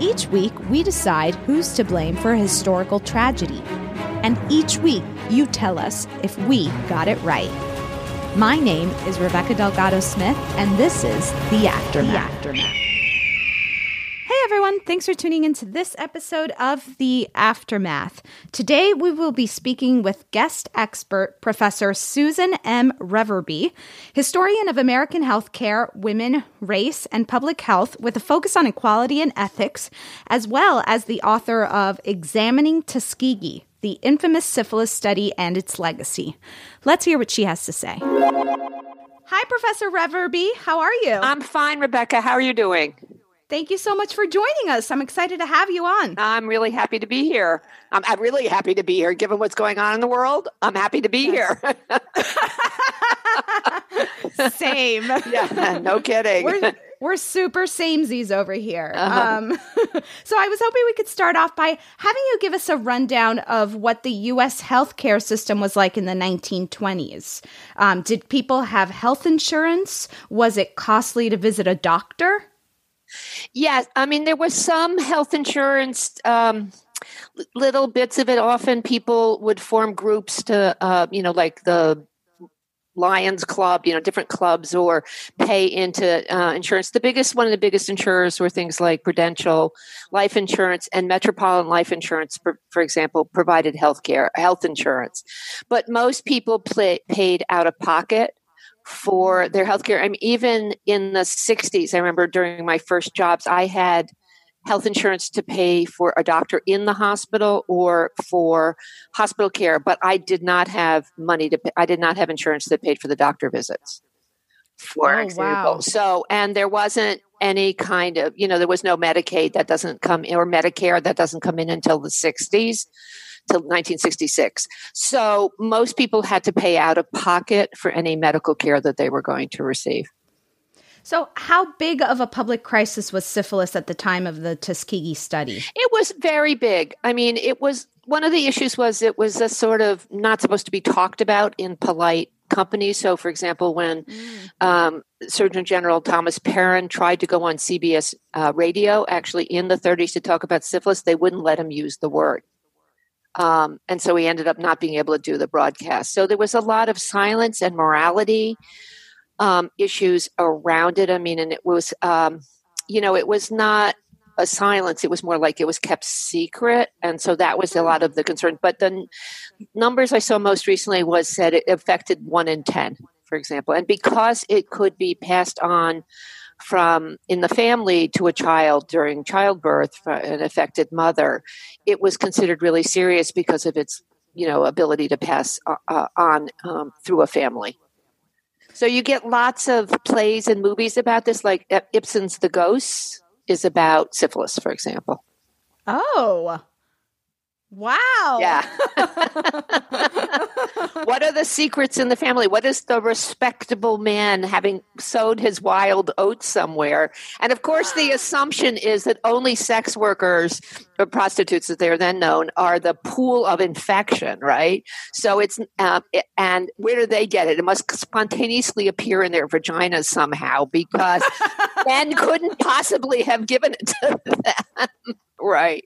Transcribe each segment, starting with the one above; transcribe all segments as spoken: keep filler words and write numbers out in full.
Each week, we decide who's to blame for a historical tragedy. And each week, you tell us if we got it right. My name is Rebecca Delgado-Smith, and this is The Aftermath. The Aftermath. Hey, everyone. Thanks for tuning into this episode of The Aftermath. Today, we will be speaking with guest expert Professor Susan M. Reverby, historian of American healthcare, women, race, and public health with a focus on equality and ethics, as well as the author of Examining Tuskegee, the infamous syphilis study and its legacy. Let's hear what she has to say. Hi, Professor Reverby. How are you? I'm fine, Rebecca. How are you doing? Thank you so much for joining us. I'm excited to have you on. I'm really happy to be here. I'm, I'm really happy to be here. Given what's going on in the world, I'm happy to be yes. here. Same. Yeah, no kidding. We're, we're super samesies over here. Uh-huh. Um, so I was hoping we could start off by having you give us a rundown of what the U S healthcare system was like in the nineteen twenties. Um, did people have health insurance? Was it costly to visit a doctor? Yes. I mean, there was some health insurance, um, little bits of it. Often people would form groups to, uh, you know, like the Lions Club, you know, different clubs, or pay into uh, insurance. The biggest, one of the biggest insurers were things like Prudential Life Insurance, and Metropolitan Life Insurance, for, for example, provided healthcare, health insurance. But most people play, paid out of pocket for their healthcare. I mean, even in the sixties, I remember during my first jobs, I had health insurance to pay for a doctor in the hospital or for hospital care, but I did not have money to pay. I did not have insurance that paid for the doctor visits, for oh, example. Wow. So, and there wasn't any kind of, you know, there was no Medicaid that doesn't come in, or Medicare that doesn't come in until the sixties. Till nineteen sixty-six. So most people had to pay out of pocket for any medical care that they were going to receive. So how big of a public crisis was syphilis at the time of the Tuskegee study? It was very big. I mean, it was one of the issues was it was a sort of not supposed to be talked about in polite companies. So, for example, when um, Surgeon General Thomas Parran tried to go on C B S uh, radio, actually in the thirties, to talk about syphilis, they wouldn't let him use the word. Um, and so we ended up not being able to do the broadcast. So there was a lot of silence and morality um, issues around it. I mean, and it was, um, you know, it was not a silence. It was more like it was kept secret. And so that was a lot of the concern. But the n- numbers I saw most recently was that it affected one in ten, for example. And because it could be passed on from in the family to a child during childbirth for an affected mother, it was considered really serious because of its, you know, ability to pass uh, on um, through a family. So you get lots of plays and movies about this, like Ibsen's The Ghosts is about syphilis, for example. Oh, wow. Yeah. What are the secrets in the family? What is the respectable man having sowed his wild oats somewhere? And of course, the assumption is that only sex workers or prostitutes, as they are then known, are the pool of infection, right? So it's, um, it, and where do they get it? It must spontaneously appear in their vaginas somehow because men couldn't possibly have given it to them, right?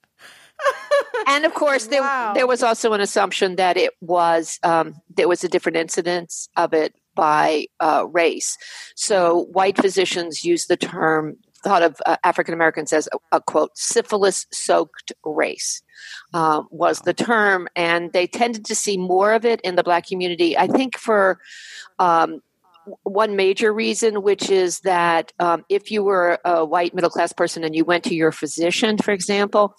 And of course, there, wow. there was also an assumption that it was um, there was a different incidence of it by uh, race. So white physicians used the term, thought of uh, African Americans as a, a quote syphilis-soaked race uh, was the term, and they tended to see more of it in the Black community. I think for um, one major reason, which is that um, if you were a white middle class person and you went to your physician, for example.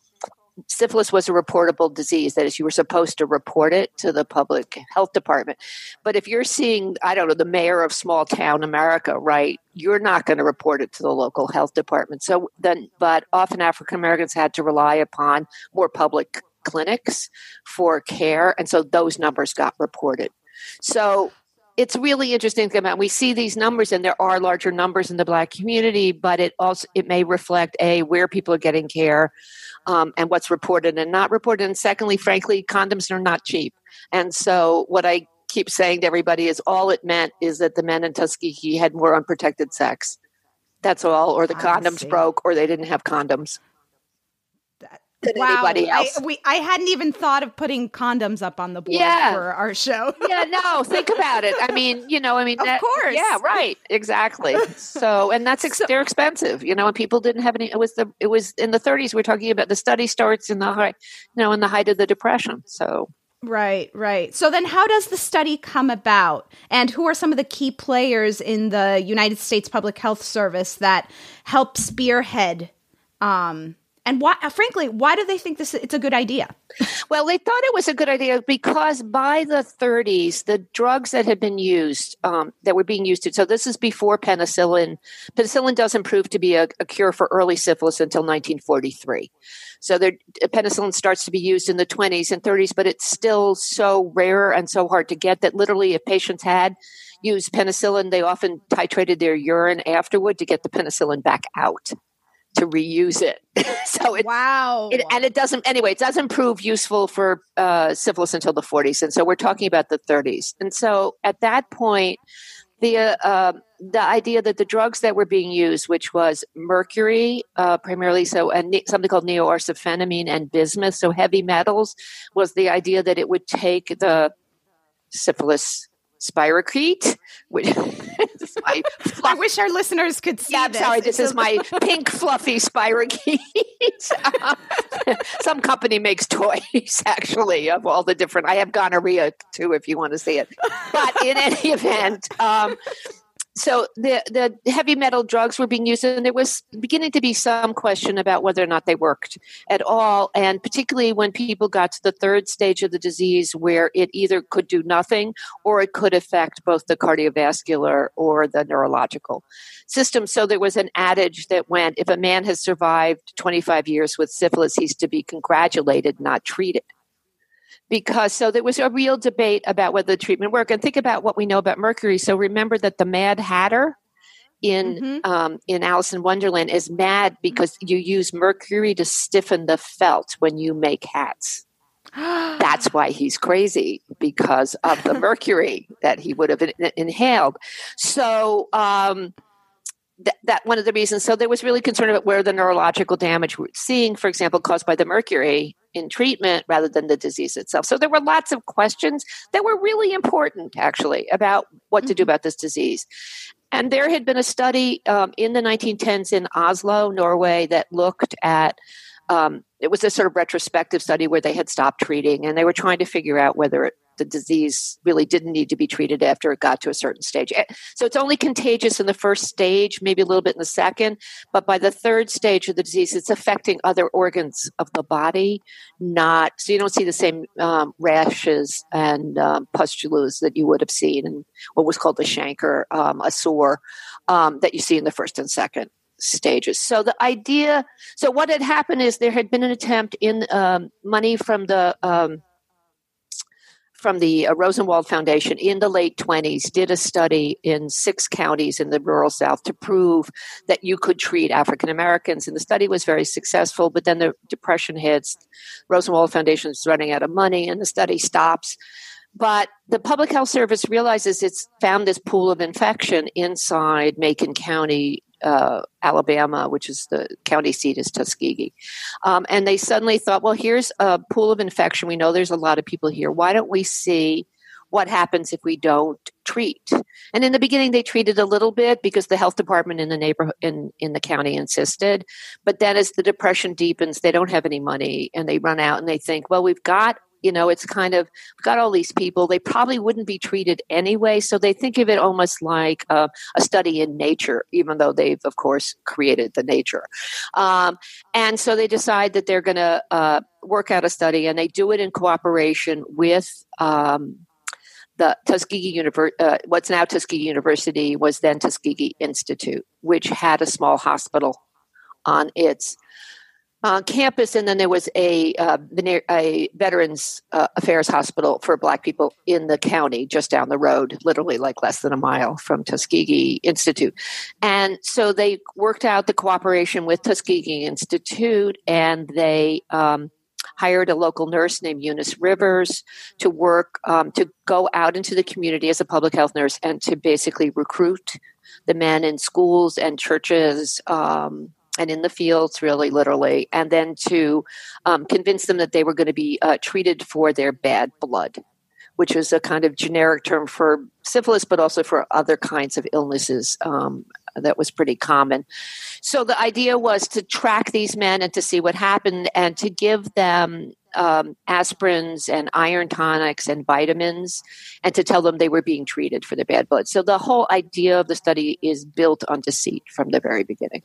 Syphilis was a reportable disease. That is, you were supposed to report it to the public health department. But if you're seeing, I don't know, the mayor of small town America, right, you're not going to report it to the local health department. So then, but often African Americans had to rely upon more public clinics for care. And so those numbers got reported. So it's really interesting to come out. We see these numbers, and there are larger numbers in the Black community, but it also it may reflect, A, where people are getting care um, and what's reported and not reported. And secondly, frankly, condoms are not cheap. And so what I keep saying to everybody is all it meant is that the men in Tuskegee had more unprotected sex. That's all. Or the condoms broke, or they didn't have condoms. Wow, I, we, I hadn't even thought of putting condoms up on the board yeah. for our show. yeah, no, think about it. I mean, you know, I mean, of that, course. Yeah, right. Exactly. So, and that's, ex- so, they're expensive, you know, and people didn't have any, it was the, it was in the thirties, we're talking about the study starts in the high, you know, in the height of the Depression. So. Right, right. So then how does the study come about? And who are some of the key players in the United States Public Health Service that help spearhead, um, and why, frankly, why do they think this? It's a good idea? Well, they thought it was a good idea because by the thirties, the drugs that had been used, um, that were being used to, so this is before penicillin. Penicillin doesn't prove to be a, a cure for early syphilis until nineteen forty-three. So there, penicillin starts to be used in the twenties and thirties, but it's still so rare and so hard to get that literally if patients had used penicillin, they often titrated their urine afterward to get the penicillin back out. To reuse it, so it, wow, it, and it doesn't. Anyway, it doesn't prove useful for uh, syphilis until the forties, and so we're talking about the thirties. And so at that point, the uh, uh, the idea that the drugs that were being used, which was mercury uh, primarily, so and something called neoarsifenamine and bismuth, so heavy metals, was the idea that it would take the syphilis. Spirochete, which is my fluff- I wish our listeners could see. Yeah, I'm this. sorry. This is my pink, fluffy spirochete. um, some company makes toys, actually, of all the different. I have gonorrhea too, if you want to see it. But in any event, um, so the the heavy metal drugs were being used, and there was beginning to be some question about whether or not they worked at all, and particularly when people got to the third stage of the disease where it either could do nothing or it could affect both the cardiovascular or the neurological system. So there was an adage that went, if a man has survived twenty-five years with syphilis, he's to be congratulated, not treated. Because so there was a real debate about whether the treatment worked. And think about what we know about mercury. So remember that the Mad Hatter in mm-hmm. um, in Alice in Wonderland is mad because you use mercury to stiffen the felt when you make hats. That's why he's crazy, because of the mercury that he would have in- inhaled. So um, th- that one of the reasons. So there was really concern about where the neurological damage we're seeing, for example, caused by the mercury in treatment rather than the disease itself. So there were lots of questions that were really important, actually, about what to do about this disease. And there had been a study um, in the nineteen tens in Oslo, Norway, that looked at, um, it was a sort of retrospective study where they had stopped treating and they were trying to figure out whether it the disease really didn't need to be treated after it got to a certain stage. So it's only contagious in the first stage, maybe a little bit in the second, but by the third stage of the disease, it's affecting other organs of the body, not so you don't see the same um, rashes and um, pustules that you would have seen in what was called a chancre, um, a sore, um, that you see in the first and second stages. So the idea, so what had happened is there had been an attempt in um, money from the um, from the uh, Rosenwald Foundation in the late twenties did a study in six counties in the rural South to prove that you could treat African Americans. And the study was very successful, but then the Depression hits, Rosenwald Foundation is running out of money, and the study stops. But the Public Health Service realizes it's found this pool of infection inside Macon County, Uh, Alabama, which is the county seat is Tuskegee. Um, and they suddenly thought, well, here's a pool of infection. We know there's a lot of people here. Why don't we see what happens if we don't treat? And in the beginning, they treated a little bit because the health department in the neighborhood, in, in the county insisted. But then as the Depression deepens, they don't have any money and they run out and they think, well, we've got You know, it's kind of, we've got all these people, they probably wouldn't be treated anyway. So they think of it almost like uh, a study in nature, even though they've, of course, created the nature. Um, and so they decide that they're going to uh, work out a study, and they do it in cooperation with um, the Tuskegee University, uh, what's now Tuskegee University, was then Tuskegee Institute, which had a small hospital on its on uh, campus, and then there was a uh, a Veterans uh, Affairs Hospital for Black people in the county just down the road, literally like less than a mile from Tuskegee Institute. And so they worked out the cooperation with Tuskegee Institute, and they um, hired a local nurse named Eunice Rivers to work, um, to go out into the community as a public health nurse and to basically recruit the men in schools and churches, um and in the fields, really, literally, and then to um, convince them that they were going to be uh, treated for their bad blood, which is a kind of generic term for syphilis, but also for other kinds of illnesses um, that was pretty common. So the idea was to track these men and to see what happened and to give them um, aspirins and iron tonics and vitamins and to tell them they were being treated for their bad blood. So the whole idea of the study is built on deceit from the very beginning.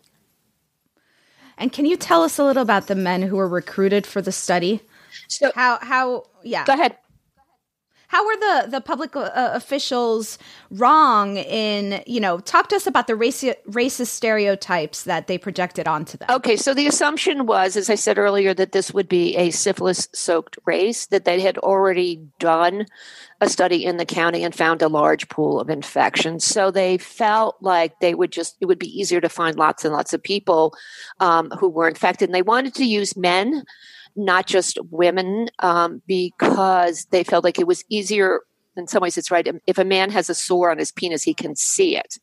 And can you tell us a little about the men who were recruited for the study? So how, how, yeah. Go ahead. How were the, the public uh, officials wrong in, you know, talk to us about the raci- racist stereotypes that they projected onto them. Okay, so the assumption was, as I said earlier, that this would be a syphilis-soaked race, that they had already done a study in the county and found a large pool of infections. So they felt like they would just, it would be easier to find lots and lots of people um, who were infected. And they wanted to use men, not just women, um, because they felt like it was easier. In some ways, it's right. If a man has a sore on his penis, he can see it,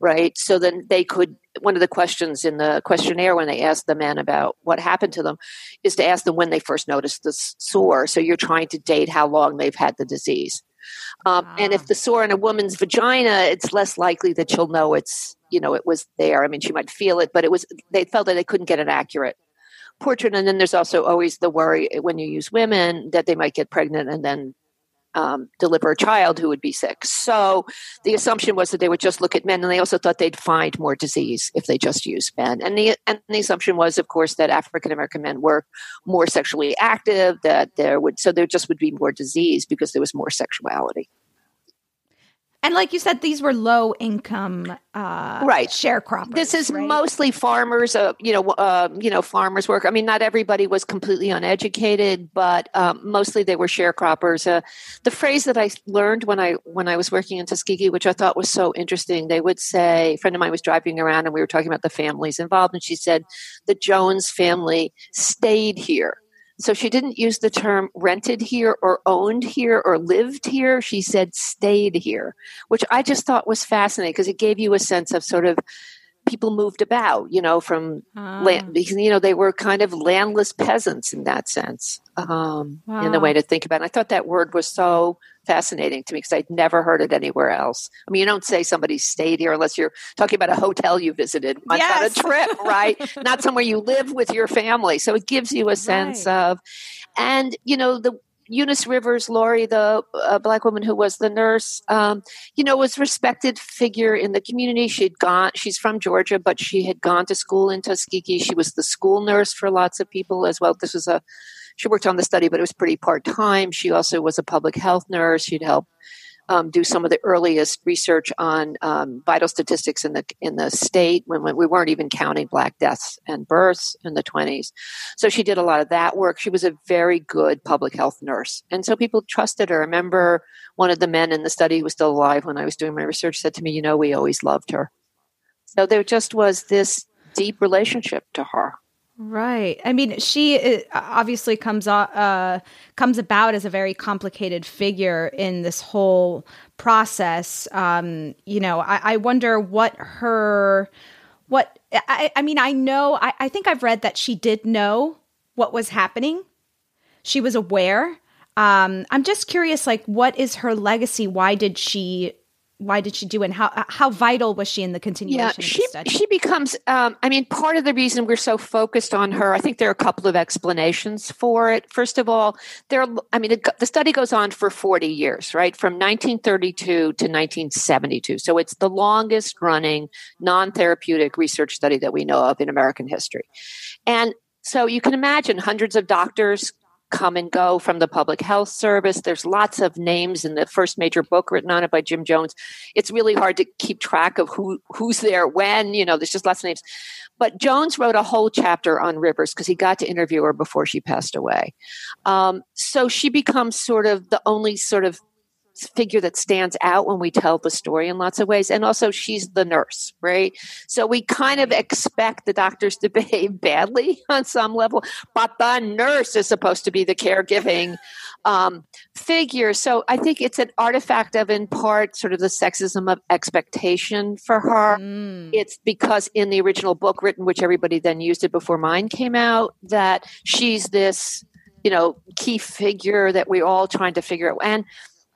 right? So then they could, one of the questions in the questionnaire when they asked the men about what happened to them is to ask them when they first noticed the sore. So you're trying to date how long they've had the disease. Um, wow. And if the sore in a woman's vagina, it's less likely that she'll know it's, you know, it was there. I mean, she might feel it, but it was, they felt that they couldn't get an accurate portrait. And then there's also always the worry when you use women that they might get pregnant and then um, deliver a child who would be sick. So the assumption was that they would just look at men, and they also thought they'd find more disease if they just used men. And the, and the assumption was, of course, that African-American men were more sexually active, that there would, so there just would be more disease because there was more sexuality. And like you said, these were low-income uh, right. sharecroppers. This is right? mostly farmers, uh, you know, uh, you know, farmers work. I mean, not everybody was completely uneducated, but um, mostly they were sharecroppers. Uh, the phrase that I learned when I when I was working in Tuskegee, which I thought was so interesting, they would say, a friend of mine was driving around and we were talking about the families involved, and she said, the Jones family stayed here. So she didn't use the term rented here or owned here or lived here. She said stayed here, which I just thought was fascinating because it gave you a sense of sort of people moved about, you know, from ah. land, because, you know, they were kind of landless peasants in that sense, um, wow. in the way to think about it. And I thought that word was so fascinating to me because I'd never heard it anywhere else. I mean, you don't say somebody stayed here unless you're talking about a hotel you visited once yes. on a trip, right? Not somewhere you live with your family. So it gives you a sense right. of, and, you know, the Eunice Rivers, Laurie, the uh, black woman who was the nurse, um, you know, was a respected figure in the community. She had gone, she's from Georgia, but she had gone to school in Tuskegee. She was the school nurse for lots of people as well. This was a, she worked on the study, but it was pretty part-time. She also was a public health nurse. She'd help um, do some of the earliest research on um, vital statistics in the in the state when, when we weren't even counting black deaths and births in the twenties. So she did a lot of that work. She was a very good public health nurse. And so people trusted her. I remember one of the men in the study who was still alive when I was doing my research said to me, you know, we always loved her. So there just was this deep relationship to her. Right. I mean, she obviously comes uh, comes about as a very complicated figure in this whole process. Um, you know, I, I wonder what her, what, I, I mean, I know, I, I think I've read that she did know what was happening. She was aware. Um, I'm just curious, like, what is her legacy? Why did she Why did she do it? And how how vital was she in the continuation yeah, she, of the study? She becomes, um, I mean, part of the reason we're so focused on her, I think there are a couple of explanations for it. First of all, there. I mean, it, the study goes on for forty years, right? From nineteen thirty-two to nineteen seventy-two. So it's the longest running non-therapeutic research study that we know of in American history. And so you can imagine hundreds of doctors come and go from the public health service. There's lots of names in the first major book written on it by Jim Jones. It's really hard to keep track of who who's there when, you know, there's just lots of names. But Jones wrote a whole chapter on Rivers because he got to interview her before she passed away. Um, so she becomes sort of the only sort of figure that stands out when we tell the story in lots of ways. And also she's the nurse, right? So we kind of expect the doctors to behave badly on some level, but the nurse is supposed to be the caregiving um, figure. So I think it's an artifact of, in part, sort of the sexism of expectation for her. Mm. It's because in the original book written, which everybody then used it before mine came out, that she's this, you know, key figure that we're all trying to figure out. And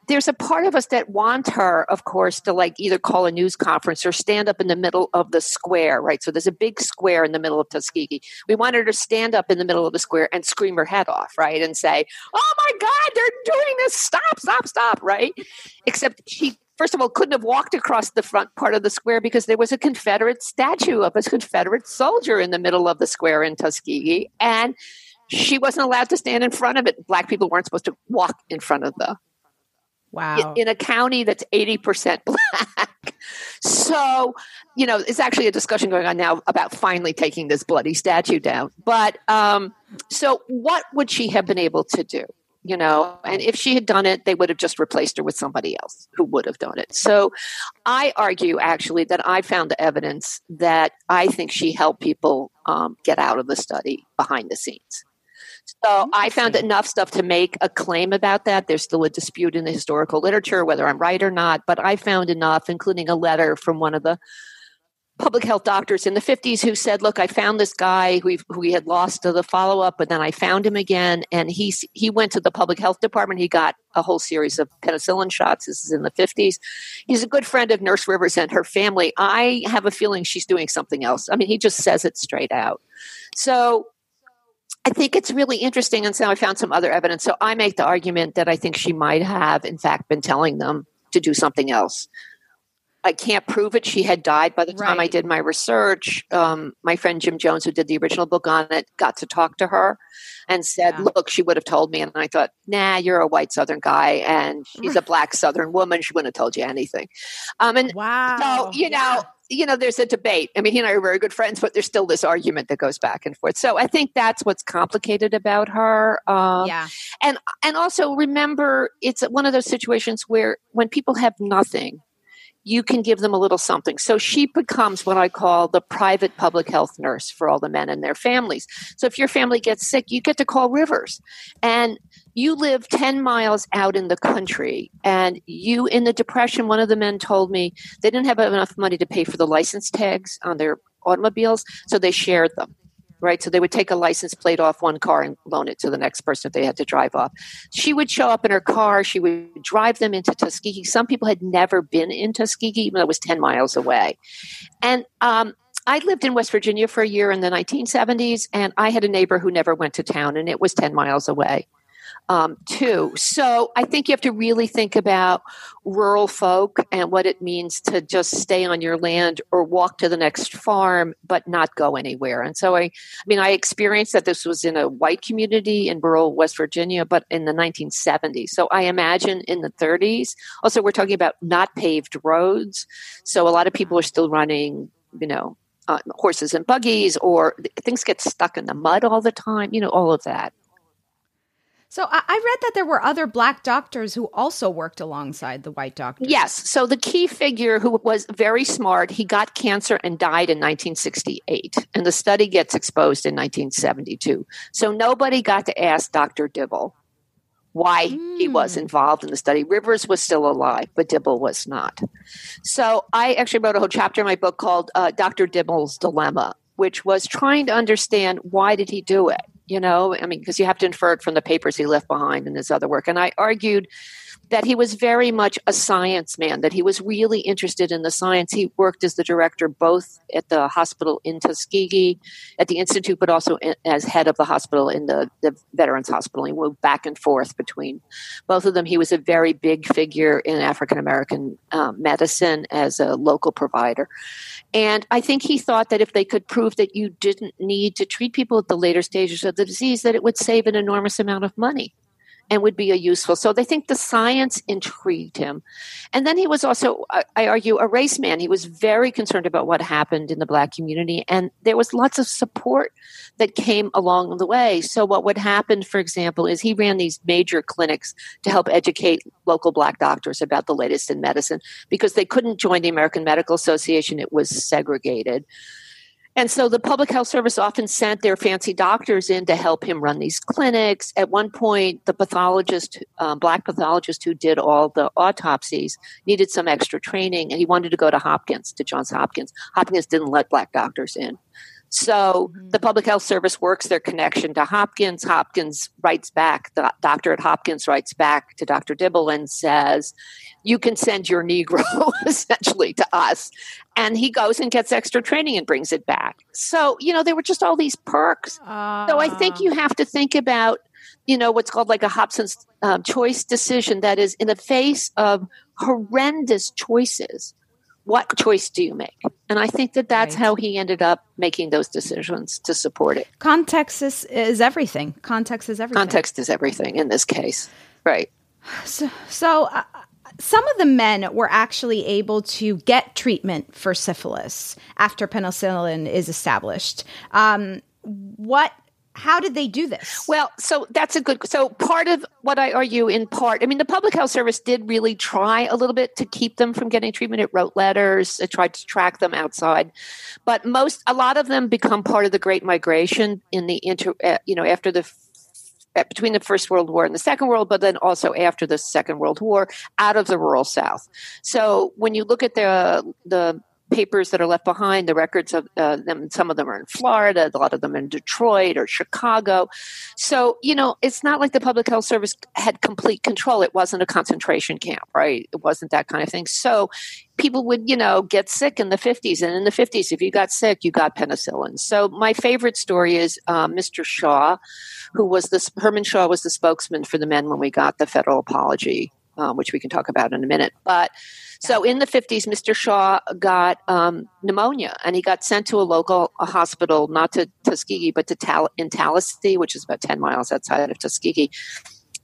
there's a part of us that wants her, of course, to like either call a news conference or stand up in the middle of the square, right? So there's a big square in the middle of Tuskegee. We want her to stand up in the middle of the square and scream her head off, right? And say, oh my God, they're doing this. Stop, stop, stop, right? Except she, first of all, couldn't have walked across the front part of the square because there was a Confederate statue of a Confederate soldier in the middle of the square in Tuskegee. And she wasn't allowed to stand in front of it. Black people weren't supposed to walk in front of the Wow. In a county that's eighty percent black. So, you know, it's actually a discussion going on now about finally taking this bloody statue down. But um, so what would she have been able to do? You know, and if she had done it, they would have just replaced her with somebody else who would have done it. So I argue, actually, that I found the evidence that I think she helped people um, get out of the study behind the scenes. So I found enough stuff to make a claim about that. There's still a dispute in the historical literature, whether I'm right or not. But I found enough, including a letter from one of the public health doctors in the fifties who said, look, I found this guy who we had lost to the follow-up, but then I found him again. And he, he went to the public health department. He got a whole series of penicillin shots. This is in the fifties. He's a good friend of Nurse Rivers and her family. I have a feeling she's doing something else. I mean, he just says it straight out. So I think it's really interesting, and so I found some other evidence. So I make the argument that I think she might have, in fact, been telling them to do something else. I can't prove it. She had died by the time right. I did my research. Um, my friend Jim Jones, who did the original book on it, got to talk to her and said, yeah. look, she would have told me. And I thought, nah, you're a white Southern guy, and she's a black Southern woman. She wouldn't have told you anything. Um, and wow. So, you know. Yeah. You know, there's a debate. I mean, he and I are very good friends, but there's still this argument that goes back and forth. So I think that's what's complicated about her. Um, yeah. And and also remember, it's one of those situations where when people have nothing, you can give them a little something. So she becomes what I call the private public health nurse for all the men and their families. So if your family gets sick, you get to call Rivers. And you live ten miles out in the country. And you, in the Depression, one of the men told me they didn't have enough money to pay for the license tags on their automobiles, so they shared them. Right. So they would take a license plate off one car and loan it to the next person if they had to drive off. She would show up in her car. She would drive them into Tuskegee. Some people had never been in Tuskegee, even though it was ten miles away. And um, I lived in West Virginia for a year in the nineteen seventies, and I had a neighbor who never went to town, and it was ten miles away. um, too. So I think you have to really think about rural folk and what it means to just stay on your land or walk to the next farm, but not go anywhere. And so I, I mean, I experienced that. This was in a white community in rural West Virginia, but in the nineteen seventies. So I imagine in the thirties. Also, we're talking about not paved roads. So a lot of people are still running, you know, Uh, horses and buggies, or things get stuck in the mud all the time, you know, all of that. So I, I read that there were other Black doctors who also worked alongside the white doctors. Yes. So the key figure, who was very smart, he got cancer and died in nineteen sixty-eight. And the study gets exposed in nineteen seventy-two. So nobody got to ask Doctor Dibble why mm. he was involved in the study. Rivers was still alive, but Dibble was not. So I actually wrote a whole chapter in my book called uh, Doctor Dibble's Dilemma, which was trying to understand, why did he do it? You know, I mean, because you have to infer it from the papers he left behind and his other work. And I argued that he was very much a science man, that he was really interested in the science. He worked as the director both at the hospital in Tuskegee, at the Institute, but also in, as head of the hospital in the, the Veterans Hospital. He moved back and forth between both of them. He was a very big figure in African-American um, medicine as a local provider. And I think he thought that if they could prove that you didn't need to treat people at the later stages of the disease, that it would save an enormous amount of money and would be a useful. So they think the science intrigued him. And then he was also, I argue, a race man. He was very concerned about what happened in the Black community. And there was lots of support that came along the way. So what would happen, for example, is he ran these major clinics to help educate local Black doctors about the latest in medicine, because they couldn't join the American Medical Association. It was segregated. And so the Public Health Service often sent their fancy doctors in to help him run these clinics. At one point, the pathologist, um, Black pathologist who did all the autopsies, needed some extra training, and he wanted to go to Hopkins, to Johns Hopkins. Hopkins didn't let Black doctors in. So the Public Health Service works their connection to Hopkins. Hopkins writes back, the doctor at Hopkins writes back to Doctor Dibble and says, you can send your Negro essentially to us. And he goes and gets extra training and brings it back. So, you know, there were just all these perks. Uh, so I think you have to think about, you know, what's called like a Hobson's um, choice decision. That is, in the face of horrendous choices, what choice do you make? And I think that that's right. how he ended up making those decisions to support it. Context is, is everything. Context is everything. Context is everything in this case. Right. So, so uh, some of the men were actually able to get treatment for syphilis after penicillin is established. Um, what How did they do this? Well, so that's a good, so part of what I argue in part, I mean, the Public Health Service did really try a little bit to keep them from getting treatment. It wrote letters. It tried to track them outside. But most, a lot of them become part of the Great Migration in the, inter, uh, you know, after the, between the First World War and the Second World, but then also after the Second World War, out of the rural South. So when you look at the, the, papers that are left behind, the records of uh, them, some of them are in Florida, a lot of them in Detroit or Chicago. So, you know, it's not like the Public Health Service had complete control. It wasn't a concentration camp, right? It wasn't that kind of thing. So people would, you know, get sick in the fifties. And in the fifties, if you got sick, you got penicillin. So my favorite story is uh, Mister Shaw, who was the, Herman Shaw was the spokesman for the men when we got the federal apology, Um, which we can talk about in a minute. But so in the fifties, Mister Shaw got um, pneumonia, and he got sent to a local a hospital, not to Tuskegee, but to Tal- in Tallahassee, which is about ten miles outside of Tuskegee.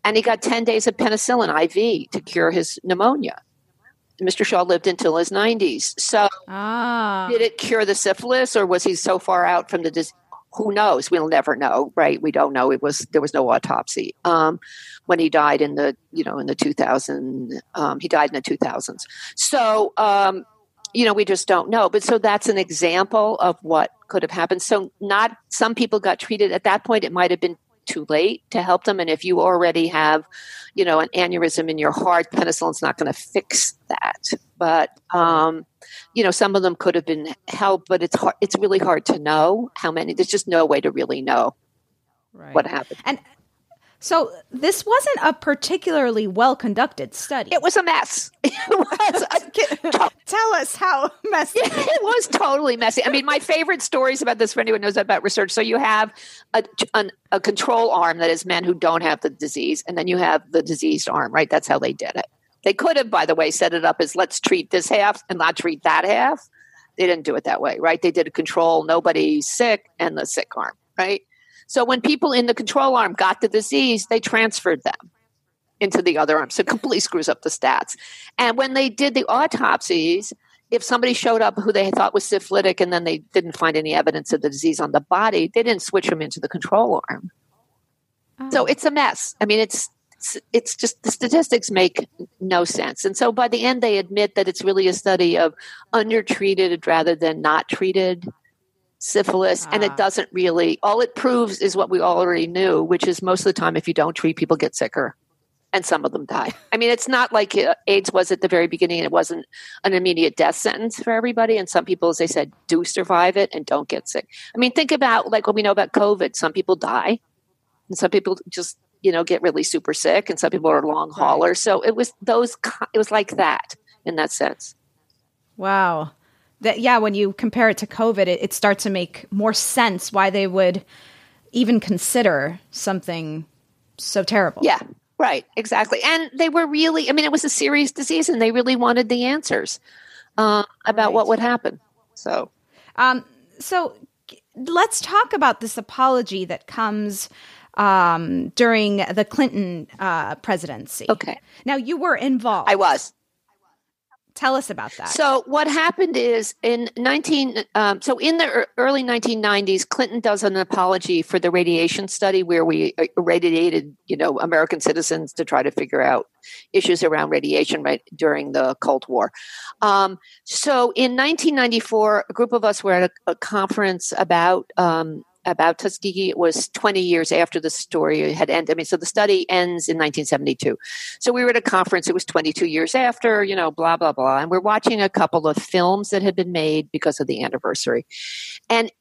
And he got ten days of penicillin I V to cure his pneumonia. Mister Shaw lived until his nineties. So ah. did it cure the syphilis, or was he so far out from the disease? Who knows? We'll never know, right? We don't know. It was there was no autopsy um, when he died in the you know in the two thousand. Um, he died in the two thousands. So um, you know we just don't know. But so that's an example of what could have happened. So not some people got treated at that point. It might have been too late to help them. And if you already have you know an aneurysm in your heart, penicillin's not going to fix that. But um, you know, some of them could have been helped, but it's hard, it's really hard to know how many. There's just no way to really know right. what happened. And So this wasn't a particularly well-conducted study. It was a mess. It was a, to- Tell us how messy. It was totally messy. I mean, my favorite stories about this, for anyone who knows about research, so you have a, an, a control arm that is men who don't have the disease, and then you have the diseased arm, right? That's how they did it. They could have, by the way, set it up as let's treat this half and not treat that half. They didn't do it that way, right? They did a control, nobody sick, and the sick arm, right? So when people in the control arm got the disease, they transferred them into the other arm. So it completely screws up the stats. And when they did the autopsies, if somebody showed up who they thought was syphilitic and then they didn't find any evidence of the disease on the body, they didn't switch them into the control arm. Oh. So it's a mess. I mean, it's, it's it's just the statistics make no sense. And so by the end, they admit that it's really a study of undertreated rather than not treated syphilis, ah. and it doesn't really, all it proves is what we already knew, which is most of the time if you don't treat, people get sicker and some of them die. I mean, it's not like AIDS was at the very beginning and it wasn't an immediate death sentence for everybody, and some people, as they said, do survive it and don't get sick. I mean, think about like what we know about COVID. Some people die and some people just, you know, get really super sick, and some people are long haulers. Right. So it was those, it was like that in that sense. Wow. That, yeah, when you compare it to COVID, it, it starts to make more sense why they would even consider something so terrible. Yeah, right, exactly. And they were really, I mean, it was a serious disease, and they really wanted the answers uh, about right. what would happen. So, um, so let's talk about this apology that comes um, during the Clinton uh, presidency. Okay. Now, you were involved. I was. Tell us about that. So what happened is in nineteen um, so in the early nineteen nineties, Clinton does an apology for the radiation study where we irradiated, you know, American citizens to try to figure out issues around radiation right during the Cold War. Um, so in nineteen ninety-four, a group of us were at a, a conference about um, about Tuskegee. It was twenty years after the story had ended. I mean, so the study ends in nineteen seventy-two. So we were at a conference. It was twenty-two years after, you know, blah, blah, blah. And we're watching a couple of films that had been made because of the anniversary. And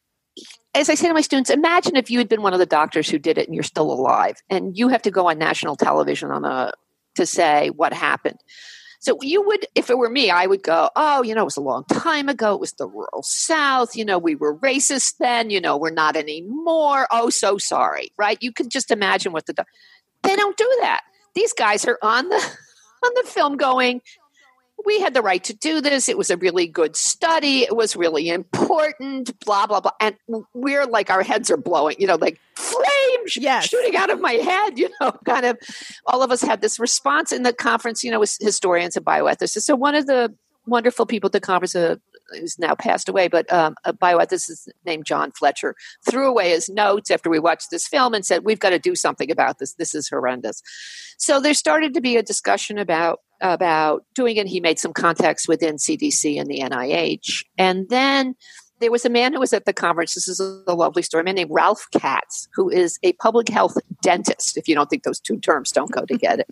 as I say to my students, imagine if you had been one of the doctors who did it and you're still alive and you have to go on national television on a to say what happened. So you would, if it were me, I would go, oh, you know, it was a long time ago. It was the rural South. You know, we were racist then. You know, we're not anymore. Oh, so sorry, right? You could just imagine what the do- they don't do that. These guys are on the on the film going, we had the right to do this. It was a really good study. It was really important. Blah blah blah. And we're like, our heads are blowing. You know, like flames yes. shooting out of my head. You know, kind of. All of us had this response in the conference. You know, with historians and bioethicists. So one of the wonderful people at the conference, uh, who's now passed away, but um, a bioethicist named John Fletcher, threw away his notes after we watched this film and said, "We've got to do something about this. This is horrendous." So there started to be a discussion about. about doing it. He made some contacts within C D C and the N I H. And then there was a man who was at the conference. This is a lovely story. A man named Ralph Katz, who is a public health dentist. If you don't think those two terms don't go together.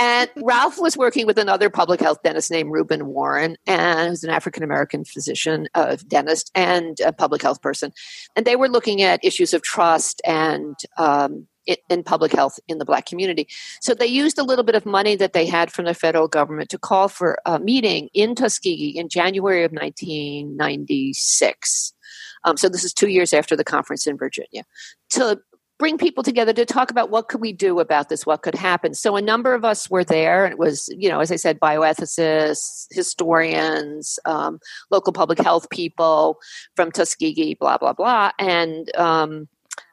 And Ralph was working with another public health dentist named Reuben Warren, and who's an African-American physician, uh, dentist, and a public health person. And they were looking at issues of trust and, um, It, in public health in the Black community. So they used a little bit of money that they had from the federal government to call for a meeting in Tuskegee in January of nineteen ninety-six. Um, so this is two years after the conference in Virginia, to bring people together to talk about what could we do about this, what could happen. So a number of us were there. And it was, you know, as I said, bioethicists, historians, um, local public health people from Tuskegee, blah, blah, blah. And, um,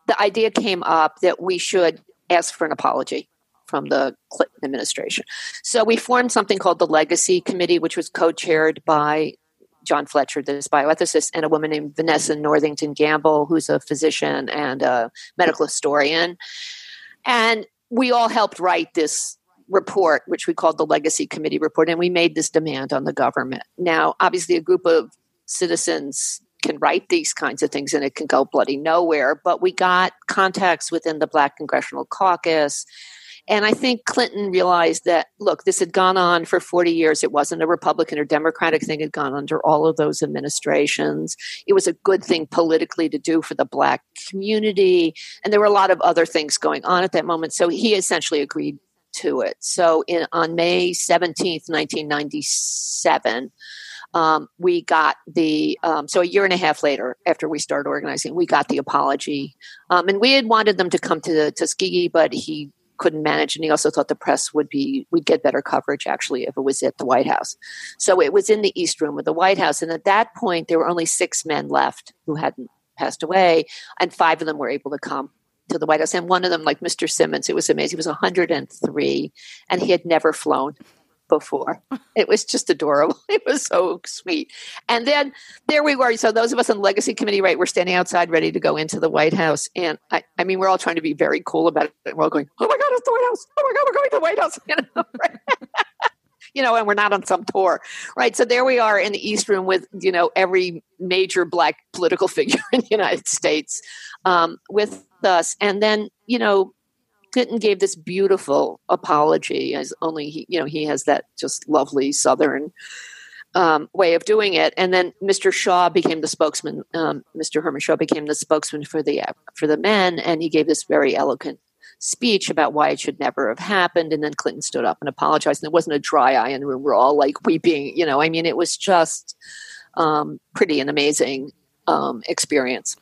the idea came up that we should ask for an apology from the Clinton administration. So we formed something called the Legacy Committee, which was co-chaired by John Fletcher, this bioethicist, and a woman named Vanessa Northington Gamble, who's a physician and a medical historian. And we all helped write this report, which we called the Legacy Committee report, and we made this demand on the government. Now, obviously, a group of citizens can write these kinds of things and it can go bloody nowhere. But we got contacts within the Black Congressional Caucus And I think Clinton realized that, look, this had gone on for forty years. It wasn't a Republican or Democratic thing. It had gone under all of those administrations. It was a good thing politically to do for the Black community. And there were a lot of other things going on at that moment. So he essentially agreed to it. So in, on May seventeenth, nineteen ninety-seven, um, we got the, um, so a year and a half later, after we started organizing, we got the apology. Um, and we had wanted them to come to the Tuskegee, but he couldn't manage. And he also thought the press would be, we'd get better coverage actually if it was at the White House. So it was in the East Room of the White House. And at that point, there were only six men left who hadn't passed away. And five of them were able to come to the White House. And one of them, like Mister Simmons, it was amazing. He was one hundred and three and he had never flown before. It was just adorable. It was so sweet. And then there we were. So those of us on the Legacy Committee, right, we're standing outside ready to go into the White House. And I, I mean, we're all trying to be very cool about it. And we're all going, oh my God, it's the White House. Oh my God, we're going to the White House. You know, right? You know, and we're not on some tour, right? So there we are in the East Room with, you know, every major Black political figure in the United States um, with us. And then, you know, Clinton gave this beautiful apology, as only he, you know, he has that just lovely Southern um, way of doing it. And then Mister Shaw became the spokesman. Um, Mister Herman Shaw became the spokesman for the for the men, and he gave this very eloquent speech about why it should never have happened. And then Clinton stood up and apologized. And there wasn't a dry eye in the room. We're all like weeping. You know, I mean, it was just um, pretty and amazing um, experience.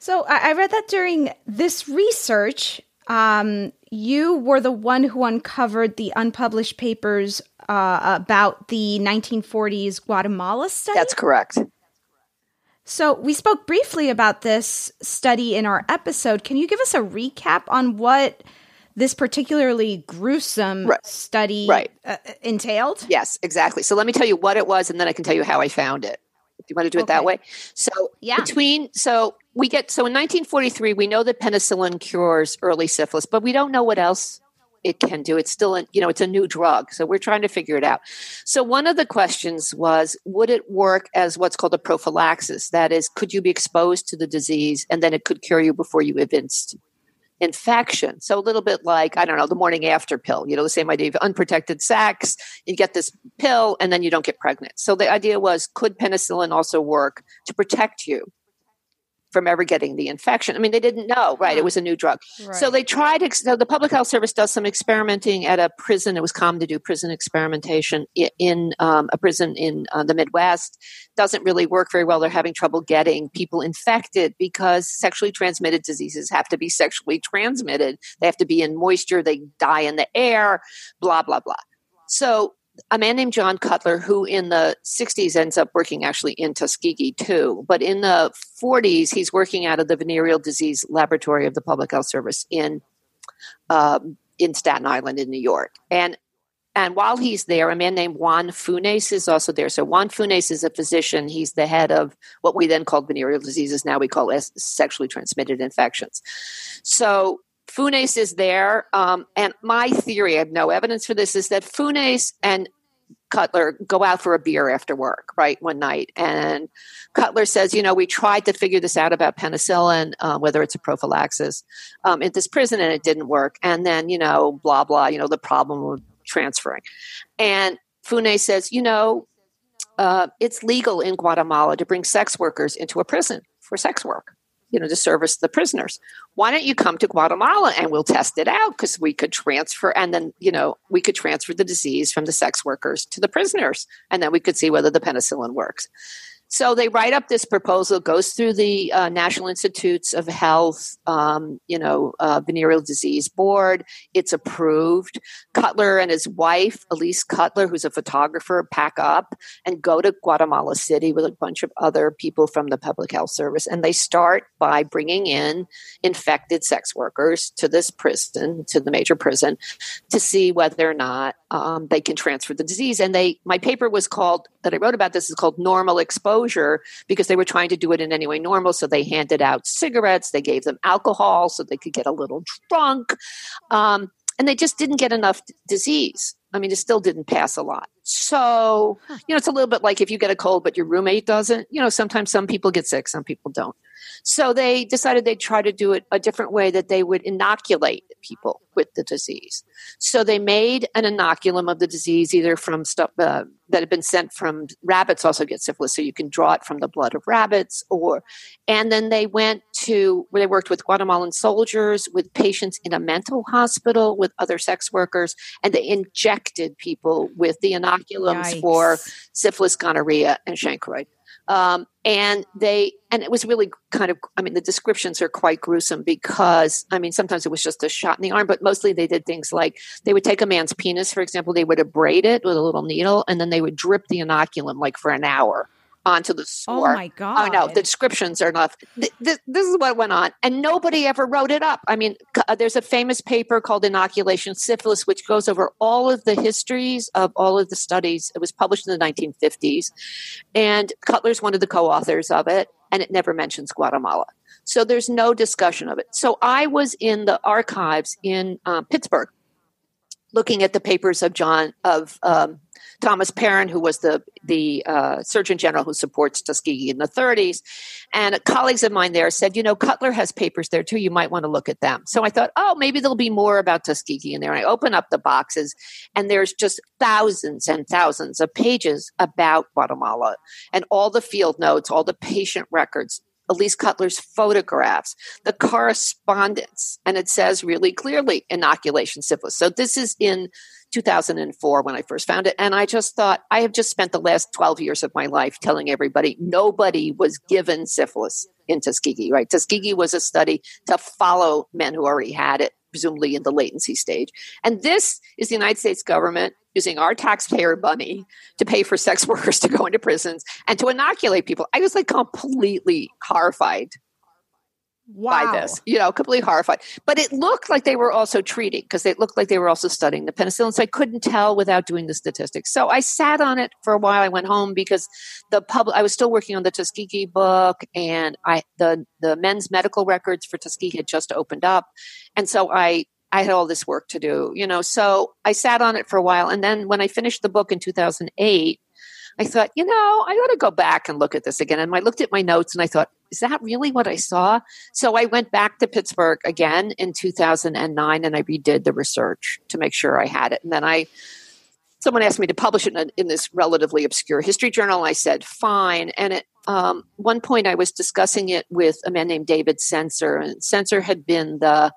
So I read that during this research, um, you were the one who uncovered the unpublished papers uh, about the nineteen forties Guatemala study? That's correct. So we spoke briefly about this study in our episode. Can you give us a recap on what this particularly gruesome right. study right. Uh, entailed? Yes, exactly. So let me tell you what it was, and then I can tell you how I found it. Do you want to do it okay. that way? So yeah. between, so we get, so in nineteen forty-three, we know that penicillin cures early syphilis, but we don't know what else it can do. It's still, a, you know, it's a new drug. So we're trying to figure it out. So one of the questions was, would it work as what's called a prophylaxis? That is, could you be exposed to the disease and then it could cure you before you evinced infection? So a little bit like, I don't know, the morning after pill, you know, the same idea of unprotected sex, you get this pill and then you don't get pregnant. So the idea was, could penicillin also work to protect you from ever getting the infection? I mean, they didn't know, right? It was a new drug. Right. So they tried, so the Public Health Service does some experimenting at a prison. It was common to do prison experimentation in um, a prison in uh, the Midwest. Doesn't really work very well. They're having trouble getting people infected because sexually transmitted diseases have to be sexually transmitted. They have to be in moisture. They die in the air, blah, blah, blah. So a man named John Cutler, who in the sixties ends up working actually in Tuskegee too, but in the forties, he's working out of the venereal disease laboratory of the Public Health Service in um, in Staten Island in New York. And and while he's there, a man named Juan Funes is also there. So Juan Funes is a physician. He's the head of what we then called venereal diseases. Now we call it sexually transmitted infections. So Funes is there, um, and my theory, I have no evidence for this, is that Funes and Cutler go out for a beer after work, right, one night. And Cutler says, you know, we tried to figure this out about penicillin, uh, whether it's a prophylaxis, um, at this prison, and it didn't work. And then, you know, blah, blah, you know, the problem of transferring. And Funes says, you know, uh, it's legal in Guatemala to bring sex workers into a prison for sex work, you know, to service the prisoners. Why don't you come to Guatemala and we'll test it out? Because we could transfer, and then, you know, we could transfer the disease from the sex workers to the prisoners. And then we could see whether the penicillin works. So they write up this proposal, goes through the uh, National Institutes of Health, um, you know, uh, Venereal Disease Board. It's approved. Cutler and his wife, Elise Cutler, who's a photographer, pack up and go to Guatemala City with a bunch of other people from the Public Health Service. And they start by bringing in infected sex workers to this prison, to the major prison, to see whether or not um, they can transfer the disease. And they, my paper was called, that I wrote about this, is called Normal Exposure, because they were trying to do it in any way normal. So they handed out cigarettes, they gave them alcohol so they could get a little drunk. Um, and they just didn't get enough d- disease. I mean, it still didn't pass a lot. So, you know, it's a little bit like if you get a cold, but your roommate doesn't, you know, sometimes some people get sick, some people don't. So they decided they'd try to do it a different way, that they would inoculate people with the disease. So they made an inoculum of the disease, either from stuff uh, that had been sent from rabbits, also get syphilis, so you can draw it from the blood of rabbits. Or, and then they went to where they worked with Guatemalan soldiers, with patients in a mental hospital, with other sex workers, and they injected people with the inoculums Yikes. for syphilis, gonorrhea, and chancroid. Um, and they, and it was really kind of, I mean, the descriptions are quite gruesome because, I mean, sometimes it was just a shot in the arm, but mostly they did things like they would take a man's penis, for example, they would abrade it with a little needle, and then they would drip the inoculum like for an hour onto the sore. Oh my God. Oh no, the descriptions are not, th- th- this is what went on. And nobody ever wrote it up. I mean, c- there's a famous paper called Inoculation Syphilis, which goes over all of the histories of all of the studies. It was published in the nineteen fifties, and Cutler's one of the co-authors of it, and it never mentions Guatemala. So there's no discussion of it. So I was in the archives in um, Pittsburgh, looking at the papers of John, of um, Thomas Parran, who was the, the uh, Surgeon General who supports Tuskegee in the thirties. And colleagues of mine there said, you know, Cutler has papers there too. You might want to look at them. So I thought, oh, maybe there'll be more about Tuskegee in there. And I open up the boxes, and there's just thousands and thousands of pages about Guatemala and all the field notes, all the patient records, Elise Cutler's photographs, the correspondence, and it says really clearly inoculation syphilis. So this is in two thousand four when I first found it. And I just thought, I have just spent the last twelve years of my life telling everybody nobody was given syphilis in Tuskegee, right? Tuskegee was a study to follow men who already had it, presumably in the latency stage. And this is the United States government using our taxpayer money to pay for sex workers to go into prisons and to inoculate people. I was like completely horrified wow. by this, you know, completely horrified. But it looked like they were also treating, because it looked like they were also studying the penicillin. So I couldn't tell without doing the statistics. So I sat on it for a while. I went home because the public, I was still working on the Tuskegee book, and I the the men's medical records for Tuskegee had just opened up. And so I I had all this work to do, you know, so I sat on it for a while. And then when I finished the book in two thousand eight, I thought, you know, I ought to go back and look at this again. And I looked at my notes and I thought, is that really what I saw? So I went back to Pittsburgh again in two thousand nine and I redid the research to make sure I had it. And then I, someone asked me to publish it in, in this relatively obscure history journal. I said, fine. And at um, one point I was discussing it with a man named David Sensor, and Sensor had been the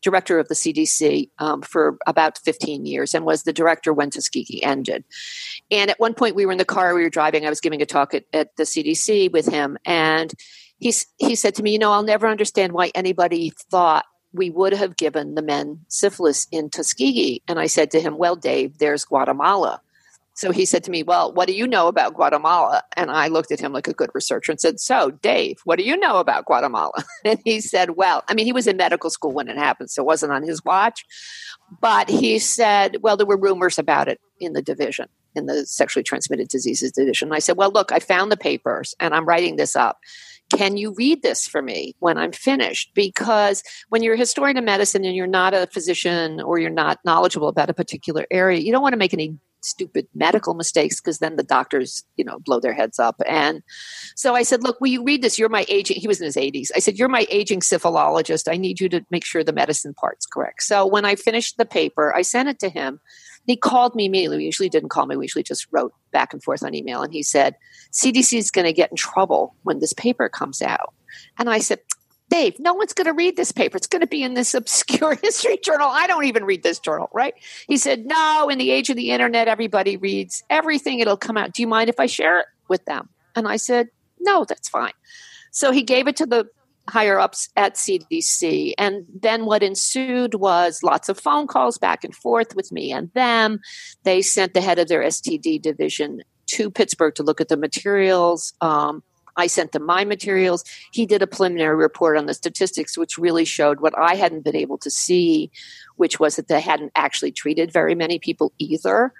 director of the C D C um, for about fifteen years and was the director when Tuskegee ended. And at one point we were in the car, we were driving, I was giving a talk at, at the C D C with him. And he, he said to me, you know, I'll never understand why anybody thought we would have given the men syphilis in Tuskegee. And I said to him, well, Dave, there's Guatemala. So he said to me, well, what do you know about Guatemala? And I looked at him like a good researcher and said, so Dave, what do you know about Guatemala? And he said, well, I mean, he was in medical school when it happened, so it wasn't on his watch. But he said, well, there were rumors about it in the division, in the sexually transmitted diseases division. And I said, well, look, I found the papers and I'm writing this up. Can you read this for me when I'm finished? Because when you're a historian of medicine and you're not a physician or you're not knowledgeable about a particular area, you don't want to make any stupid medical mistakes, because then the doctors, you know, blow their heads up. And so I said, look, will you read this? You're my aging, he was in his eighties. I said, you're my aging syphilologist. I need you to make sure the medicine part's correct. So when I finished the paper, I sent it to him. He called me immediately. We usually didn't call me. We usually just wrote back and forth on email. And he said, C D C is going to get in trouble when this paper comes out. And I said, Dave, no one's going to read this paper. It's going to be in this obscure history journal. I don't even read this journal, right? He said, no, in the age of the internet, everybody reads everything. It'll come out. Do you mind if I share it with them? And I said, no, that's fine. So he gave it to the higher-ups at C D C. And then what ensued was lots of phone calls back and forth with me and them. They sent the head of their S T D division to Pittsburgh to look at the materials. Um, I sent them my materials. He did a preliminary report on the statistics, which really showed what I hadn't been able to see, which was that they hadn't actually treated very many people either.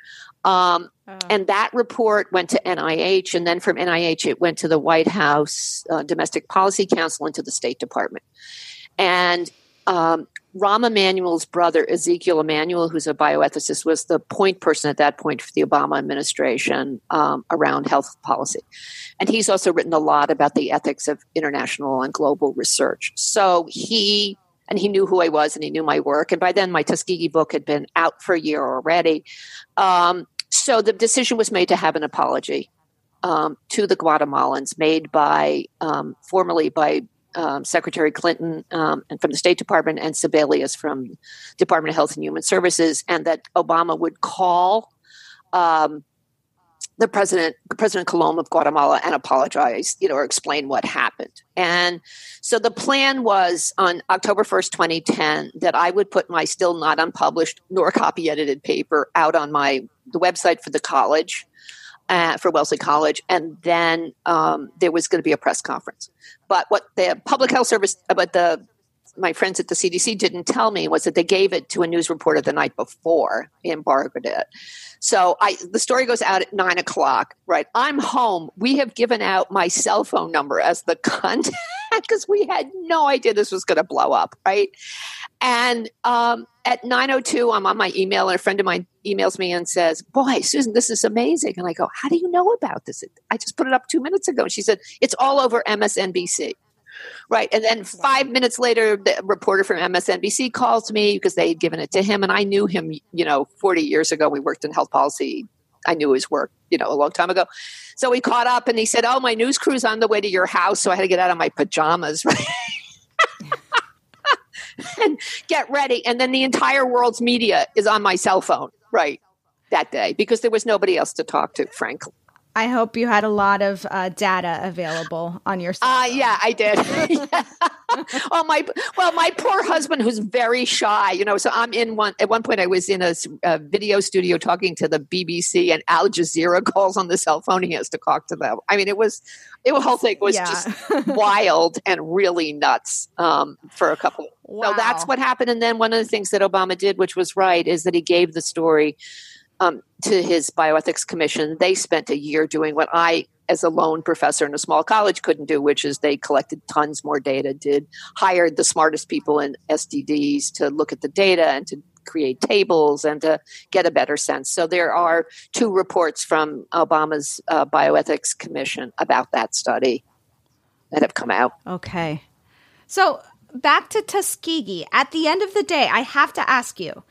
Um, oh. And that report went to N I H, and then from N I H, it went to the White House uh, Domestic Policy Council and to the State Department. And um, Rahm Emanuel's brother, Ezekiel Emanuel, who's a bioethicist, was the point person at that point for the Obama administration um, around health policy. And he's also written a lot about the ethics of international and global research. So he, and he knew who I was and he knew my work. And by then my Tuskegee book had been out for a year already. Um, so the decision was made to have an apology um, to the Guatemalans made by, um, formerly by Um, Secretary Clinton um, and from the State Department and Sebelius from Department of Health and Human Services, and that Obama would call um, the president, President Colom of Guatemala, and apologize, you know, or explain what happened. And so the plan was on October first, twenty ten, that I would put my still not unpublished nor copy edited paper out on my the website for the college. Uh, for Wellesley College, and then um, there was going to be a press conference. But what the public health service, but the my friends at the C D C didn't tell me was that they gave it to a news reporter the night before, embargoed it. So I, the story goes out at nine o'clock. Right, I'm home. We have given out my cell phone number as the contact because we had no idea this was going to blow up. Right, and um, at nine oh two, I'm on my email, and a friend of mine emails me and says, boy, Susan, this is amazing. And I go, how do you know about this? I just put it up two minutes ago. And she said, it's all over M S N B C. Right. And then five minutes later, the reporter from M S N B C calls me because they had given it to him. And I knew him, you know, forty years ago. We worked in health policy. I knew his work, you know, a long time ago. So we caught up and he said, oh, my news crew's on the way to your house. So I had to get out of my pajamas. Right. And get ready. And then the entire world's media is on my cell phone, right, that day, because there was nobody else to talk to, frankly. I hope you had a lot of uh, data available on your cell phone. Uh, yeah, I did. yeah. well, my, well, my poor husband, who's very shy, you know, so I'm in one, at one point I was in a, a video studio talking to the B B C, and Al Jazeera calls on the cell phone. He has to talk to them. I mean, it was, it, the whole thing was yeah. just wild and really nuts um, for a couple of Wow. So that's what happened. And then one of the things that Obama did, which was right, is that he gave the story um, to his bioethics commission. They spent a year doing what I, as a lone professor in a small college, couldn't do, which is they collected tons more data, did hired the smartest people in S T Ds to look at the data and to create tables and to get a better sense. So there are two reports from Obama's uh, bioethics commission about that study that have come out. Okay. So back to Tuskegee. At the end of the day, I have to ask you,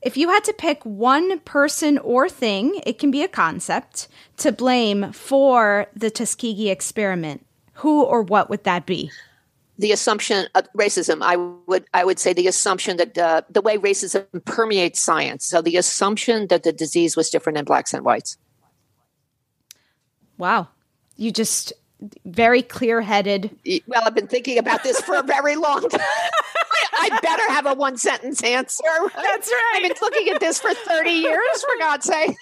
if you had to pick one person or thing, it can be a concept, to blame for the Tuskegee experiment, who or what would that be? The assumption of racism. I would I would say the assumption that uh, the way racism permeates science. So the assumption that the disease was different in blacks and whites. Wow. You just... Very clear-headed. Well, I've been thinking about this for a very long time. I better have a one-sentence answer. That's right. I've been looking at this for thirty years, for God's sake.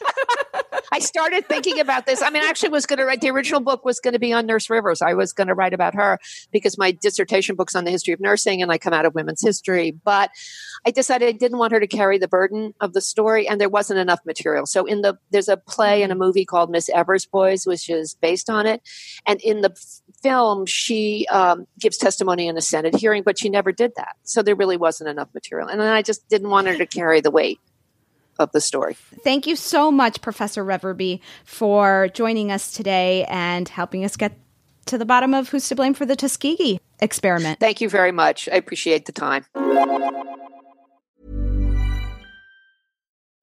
I started thinking about this. I mean, I actually was going to write, the original book was going to be on Nurse Rivers. I was going to write about her because my dissertation book's on the history of nursing and I come out of women's history. But I decided I didn't want her to carry the burden of the story and there wasn't enough material. So in the there's a play and a movie called Miss Evers' Boys, which is based on it. And in the film, she um, gives testimony in a Senate hearing, but she never did that. So there really wasn't enough material. And then I just didn't want her to carry the weight of the story. Thank you so much, Professor Reverby, for joining us today and helping us get to the bottom of who's to blame for the Tuskegee experiment. Thank you very much. I appreciate the time.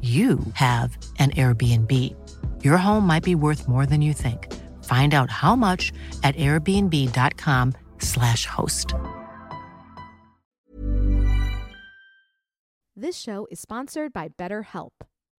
you have an Airbnb. Your home might be worth more than you think. Find out how much at airbnb.com slash host. This show is sponsored by BetterHelp.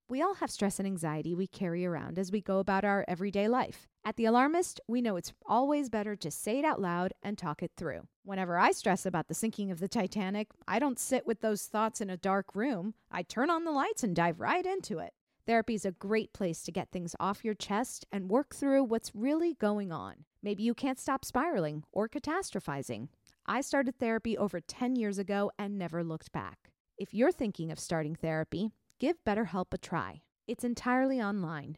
We all have stress and anxiety we carry around as we go about our everyday life. At The Alarmist, we know it's always better to say it out loud and talk it through. Whenever I stress about the sinking of the Titanic, I don't sit with those thoughts in a dark room. I turn on the lights and dive right into it. Therapy is a great place to get things off your chest and work through what's really going on. Maybe you can't stop spiraling or catastrophizing. I started therapy over ten years ago and never looked back. If you're thinking of starting therapy, give BetterHelp a try. It's entirely online,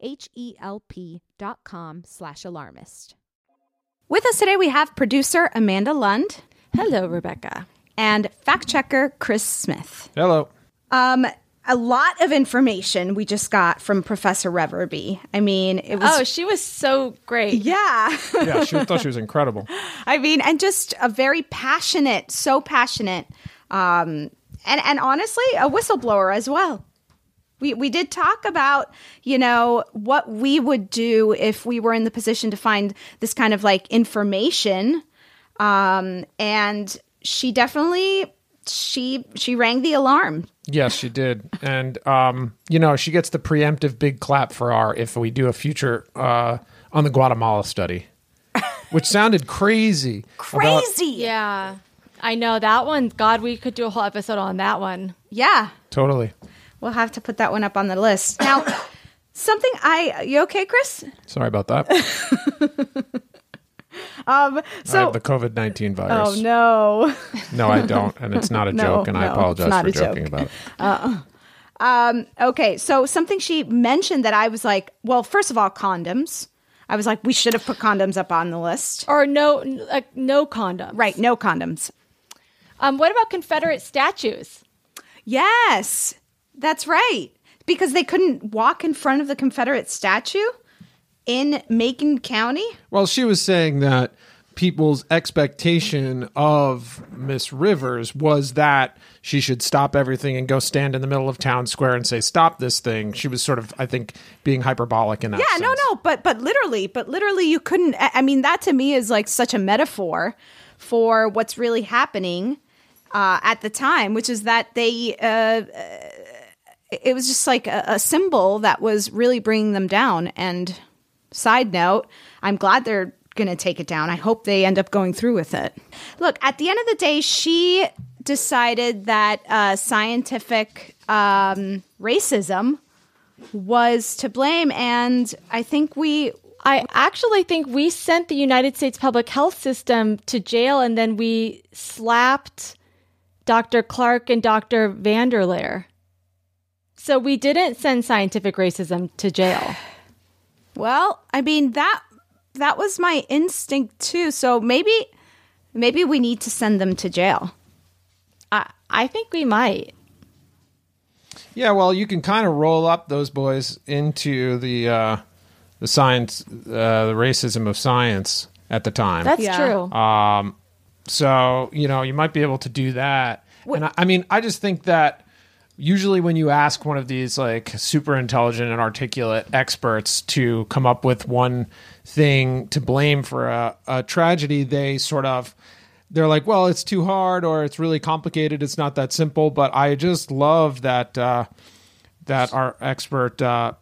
H E L P dot com slash alarmist. With us today, we have producer Amanda Lund. Hello, Rebecca. And fact checker Chris Smith. Hello. Um, a lot of information we just got from Professor Reverby. I mean, it was... Oh, she was so great. Yeah. yeah, she thought she was incredible. I mean, and just a very passionate, so passionate, um, and, and honestly, a whistleblower as well. We we did talk about, you know, what we would do if we were in the position to find this kind of like information. Um, and she definitely, she she rang the alarm. Yes, she did. And, um, you know, she gets the preemptive big clap for our if we do a future uh, on the Guatemala study, which sounded crazy. Crazy. About- yeah. I know that one. God, we could do a whole episode on that one. Yeah. Totally. We'll have to put that one up on the list. Now, something I... You okay, Chris? Sorry about that. um, so, I have the COVID nineteen virus. Oh, no. No, I don't. And it's not a no, joke. And no, I apologize for joking joke. about it. Uh, um, okay. So something she mentioned that I was like, well, first of all, condoms. I was like, we should have put condoms up on the list. Or no, like, no condoms. Right. No condoms. Um, what about Confederate statues? Yes. That's right, because they couldn't walk in front of the Confederate statue in Macon County. Well, she was saying that people's expectation of Miss Rivers was that she should stop everything and go stand in the middle of town square and say, stop this thing. She was sort of, I think, being hyperbolic in that sense. Yeah, no, no, but but literally, but literally you couldn't, I mean, that to me is like such a metaphor for what's really happening uh, at the time, which is that they... Uh, uh, It was just like a, a symbol that was really bringing them down. And side note, I'm glad they're going to take it down. I hope they end up going through with it. Look, at the end of the day, she decided that uh, scientific um, racism was to blame. And I think we... I actually think we sent the United States public health system to jail, and then we slapped Doctor Clark and Doctor Vanderleer. So we didn't send scientific racism to jail. Well, I mean, that that was my instinct, too. So maybe maybe we need to send them to jail. I, I think we might. Yeah, well, you can kind of roll up those boys into the uh, the science, uh, the racism of science at the time. That's yeah. true. Um, So, you know, you might be able to do that. What? And I, I mean, I just think that usually when you ask one of these like super intelligent and articulate experts to come up with one thing to blame for a, a tragedy, they sort of, they're like, well, it's too hard, or it's really complicated. It's not that simple. But I just love that, uh, that our expert, uh,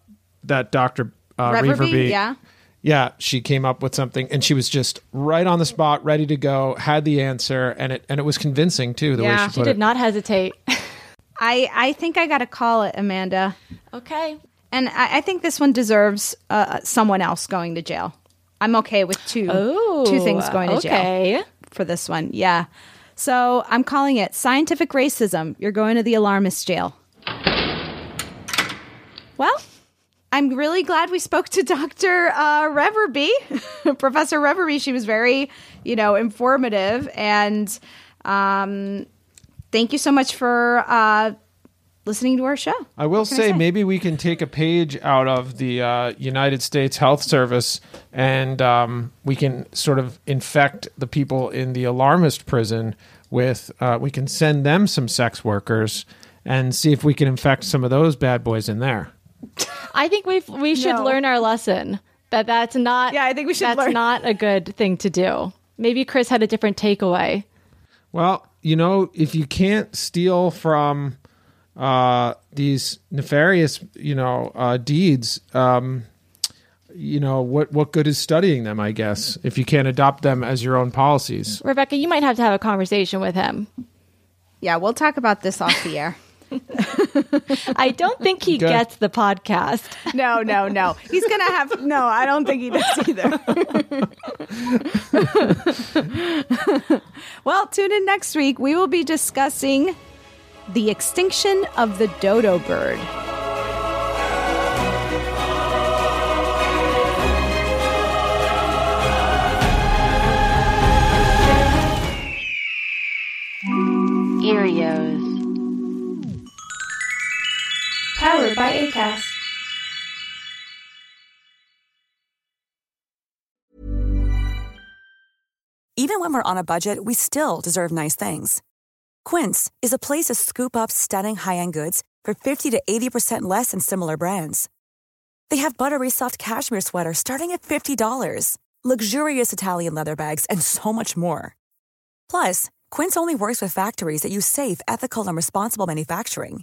that Doctor Uh, Reverby, yeah. Yeah, she came up with something, and she was just right on the spot, ready to go, had the answer, and it and it was convincing, too, the yeah, way she put it. Yeah, she did not hesitate. I, I think I got to call it, Amanda. Okay. And I, I think this one deserves uh, someone else going to jail. I'm okay with two, oh, two things going to okay. jail for this one. Yeah. So I'm calling it scientific racism. You're going to the Alarmist jail. Well, I'm really glad we spoke to Doctor Uh, Reverby, Professor Reverby. She was very, you know, informative. And um, thank you so much for uh, listening to our show. I will say, I say maybe we can take a page out of the uh, United States Health Service, and um, we can sort of infect the people in the Alarmist prison with, uh, we can send them some sex workers and see if we can infect some of those bad boys in there. I think we we should no. learn our lesson that that's not yeah, I think we should that's learn. not a good thing to do. Maybe Chris had a different takeaway. Well, you know, if you can't steal from uh, these nefarious, you know, uh, deeds, um, you know, what what good is studying them, I guess, if you can't adopt them as your own policies? Rebecca, you might have to have a conversation with him. Yeah, we'll talk about this off the air. I don't think he Good. gets the podcast. No, no, no. He's going to have... No, I don't think he does either. Well, tune in next week. We will be discussing the extinction of the dodo bird. Earios. Powered by Acast. Even when we're on a budget, we still deserve nice things. Quince is a place to scoop up stunning high-end goods for fifty to eighty percent less than similar brands. They have buttery soft cashmere sweaters starting at fifty dollars, luxurious Italian leather bags, and so much more. Plus, Quince only works with factories that use safe, ethical, and responsible manufacturing.